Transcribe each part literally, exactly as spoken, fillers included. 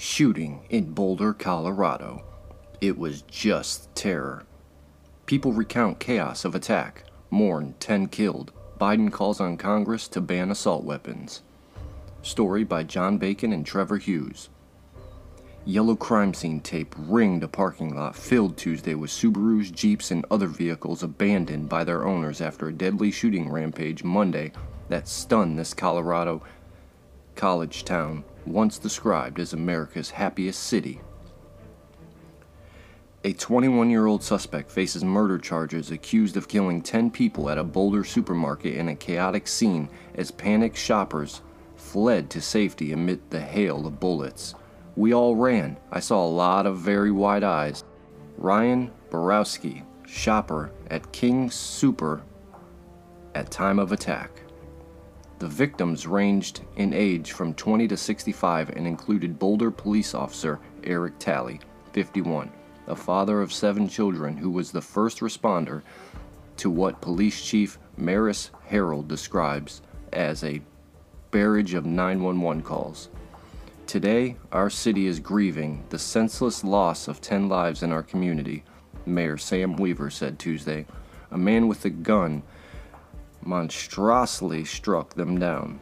shooting in Boulder, Colorado. It was just terror. People recount chaos of attack, mourn ten killed. Biden calls on Congress to ban assault weapons. Story by John Bacon and Trevor Hughes. Yellow crime scene tape ringed a parking lot filled Tuesday with Subarus, Jeeps, and other vehicles abandoned by their owners after a deadly shooting rampage Monday that stunned this Colorado college town, once described as America's happiest city. A twenty-one-year-old suspect faces murder charges accused of killing ten people at a Boulder supermarket in a chaotic scene as panicked shoppers fled to safety amid the hail of bullets. We all ran. I saw a lot of very wide eyes. Ryan Borowski, shopper at King Soopers at time of attack. The victims ranged in age from twenty to sixty-five and included Boulder police officer Eric Talley, fifty-one. A father of seven children who was the first responder to what police chief Maris Harold describes as a barrage of nine one one calls. Today, our city is grieving the senseless loss of ten lives in our community, Mayor Sam Weaver said Tuesday. A man with a gun monstrously struck them down.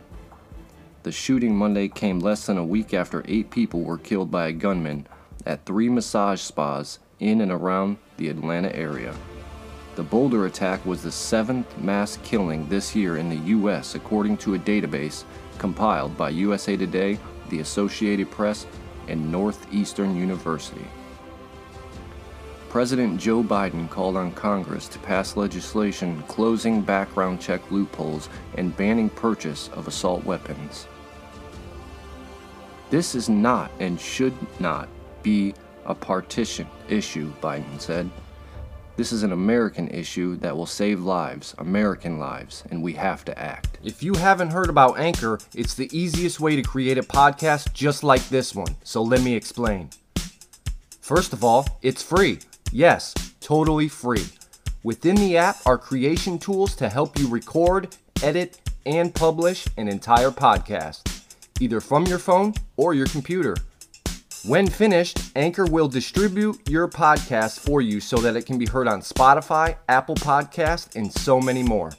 The shooting Monday came less than a week after eight people were killed by a gunman at three massage spas in and around the Atlanta area. The Boulder attack was the seventh mass killing this year in the U S, according to a database compiled by U S A Today, the Associated Press, and Northeastern University. President Joe Biden called on Congress to pass legislation closing background check loopholes and banning purchase of assault weapons. This is not and should not be a partition issue, Biden said. This is an American issue that will save lives, American lives, and we have to act. If you haven't heard about Anchor, it's the easiest way to create a podcast just like this one, so let me explain. First of all, it's free. Yes, totally free. Within the app are creation tools to help you record, edit, and publish an entire podcast, either from your phone or your computer. When finished, Anchor will distribute your podcast for you so that it can be heard on Spotify, Apple Podcasts, and so many more.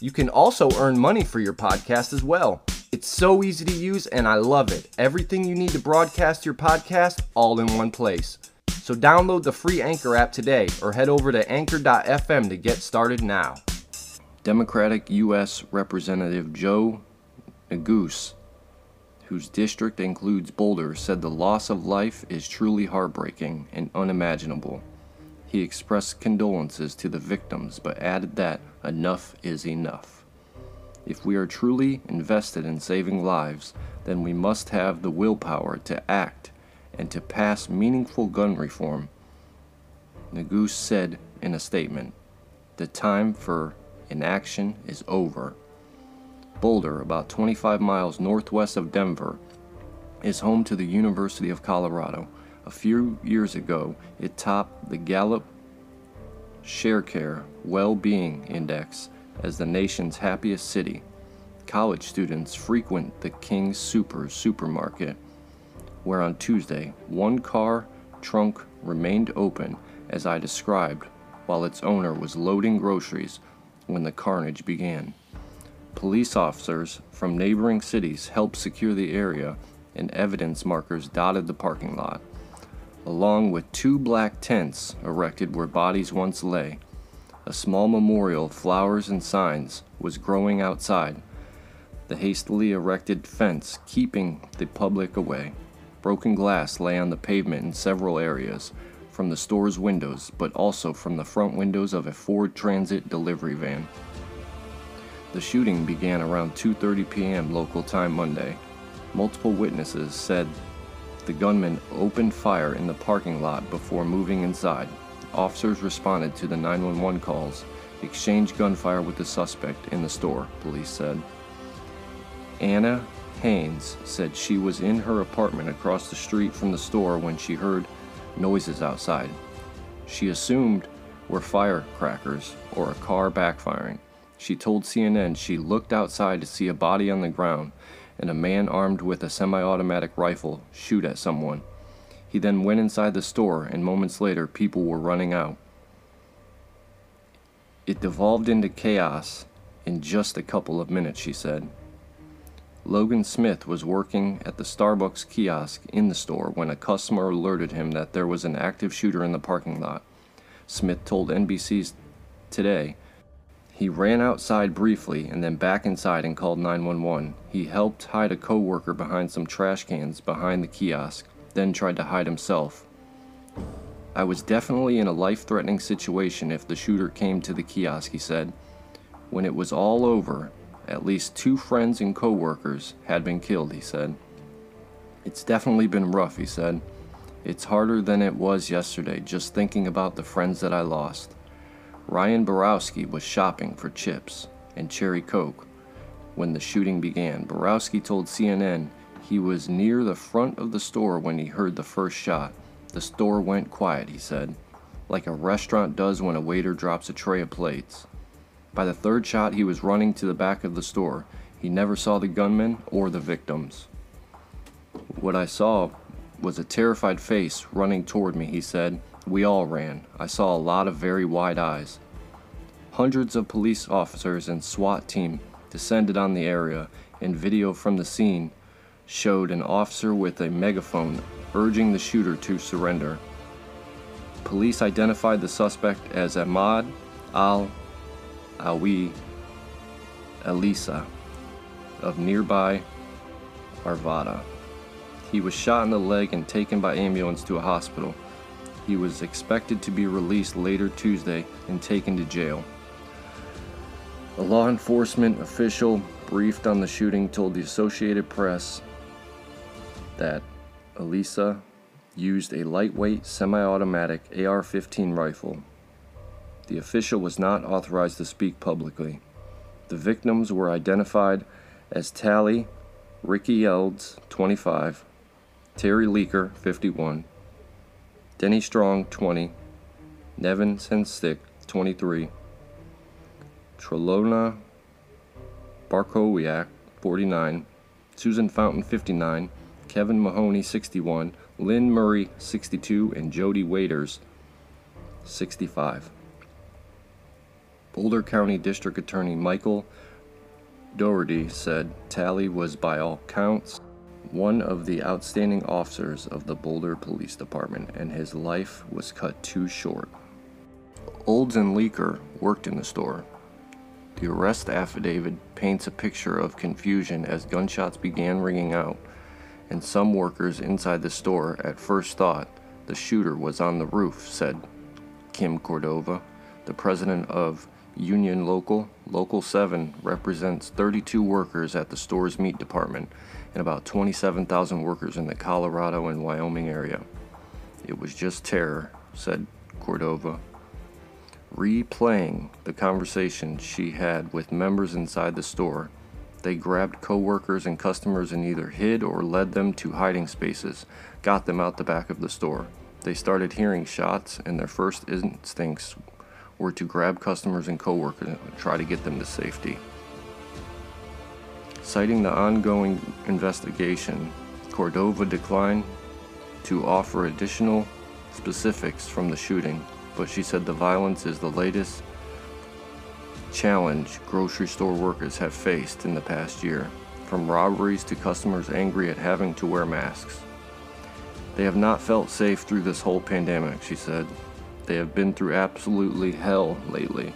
You can also earn money for your podcast as well. It's so easy to use and I love it. Everything you need to broadcast your podcast all in one place. So download the free Anchor app today or head over to anchor dot f m to get started now. Democratic U S Representative Joe Neguse, whose district includes Boulder, said the loss of life is truly heartbreaking and unimaginable. He expressed condolences to the victims, but added that enough is enough. If we are truly invested in saving lives, then we must have the willpower to act and to pass meaningful gun reform, Neguse said in a statement. The time for inaction is over. Boulder, about twenty-five miles northwest of Denver, is home to the University of Colorado. A few years ago, it topped the Gallup Sharecare Well-Being Index as the nation's happiest city. College students frequent the King Soopers supermarket, where on Tuesday, one car trunk remained open, as I described, while its owner was loading groceries when the carnage began. Police officers from neighboring cities helped secure the area, and evidence markers dotted the parking lot, along with two black tents erected where bodies once lay. A small memorial of flowers and signs was growing outside the hastily erected fence, keeping the public away. Broken glass lay on the pavement in several areas, from the store's windows, but also from the front windows of a Ford Transit delivery van. The shooting began around two thirty p m local time Monday. Multiple witnesses said the gunman opened fire in the parking lot before moving inside. Officers responded to the nine one one calls, exchanged gunfire with the suspect in the store, police said. Anna Haynes said she was in her apartment across the street from the store when she heard noises outside. She assumed were firecrackers or a car backfiring. She told C N N she looked outside to see a body on the ground and a man armed with a semi-automatic rifle shoot at someone. He then went inside the store, and moments later, people were running out. It devolved into chaos in just a couple of minutes, she said. Logan Smith was working at the Starbucks kiosk in the store when a customer alerted him that there was an active shooter in the parking lot. Smith told N B C's Today. He ran outside briefly and then back inside and called nine one one. He helped hide a coworker behind some trash cans behind the kiosk, then tried to hide himself. I was definitely in a life-threatening situation if the shooter came to the kiosk, he said. When it was all over, at least two friends and coworkers had been killed, he said. It's definitely been rough, he said. It's harder than it was yesterday, just thinking about the friends that I lost. Ryan Borowski was shopping for chips and cherry Coke when the shooting began. Borowski told C N N he was near the front of the store when he heard the first shot. The store went quiet, he said, like a restaurant does when a waiter drops a tray of plates. By the third shot, he was running to the back of the store. He never saw the gunman or the victims. What I saw was a terrified face running toward me, he said. We all ran. I saw a lot of very wide eyes. Hundreds of police officers and SWAT team descended on the area, and video from the scene showed an officer with a megaphone urging the shooter to surrender. Police identified the suspect as Ahmad Al Awi Elisa of nearby Arvada. He was shot in the leg and taken by ambulance to a hospital. He was expected to be released later Tuesday and taken to jail. A law enforcement official briefed on the shooting told the Associated Press that Elisa used a lightweight semi-automatic A R fifteen rifle. The official was not authorized to speak publicly. The victims were identified as Talley, Ricky Elds, twenty-five, Terry Leaker, fifty-one, Denny Strong, twenty, Nevin Senstick, twenty-three, Trelona Barkowiak, forty-nine, Susan Fountain, fifty-nine, Kevin Mahoney, sixty-one, Lynn Murray, sixty-two, and Jody Waiters, sixty-five. Boulder County District Attorney Michael Doherty said Talley was, by all counts, one of the outstanding officers of the Boulder Police Department, and his life was cut too short. Olds and Leaker worked in the store. The arrest affidavit paints a picture of confusion as gunshots began ringing out, and some workers inside the store at first thought the shooter was on the roof, said Kim Cordova, the president of Union Local. Local seven represents thirty-two workers at the store's meat department and about twenty-seven thousand workers in the Colorado and Wyoming area. It was just terror, said Cordova, replaying the conversation she had with members inside the store. They grabbed co-workers and customers and either hid or led them to hiding spaces, got them out the back of the store. They started hearing shots, and their first instincts were to grab customers and co-workers and try to get them to safety. Citing the ongoing investigation, Cordova declined to offer additional specifics from the shooting, but she said the violence is the latest challenge grocery store workers have faced in the past year, from robberies to customers angry at having to wear masks. They have not felt safe through this whole pandemic, she said. They have been through absolutely hell lately.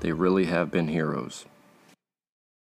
They really have been heroes.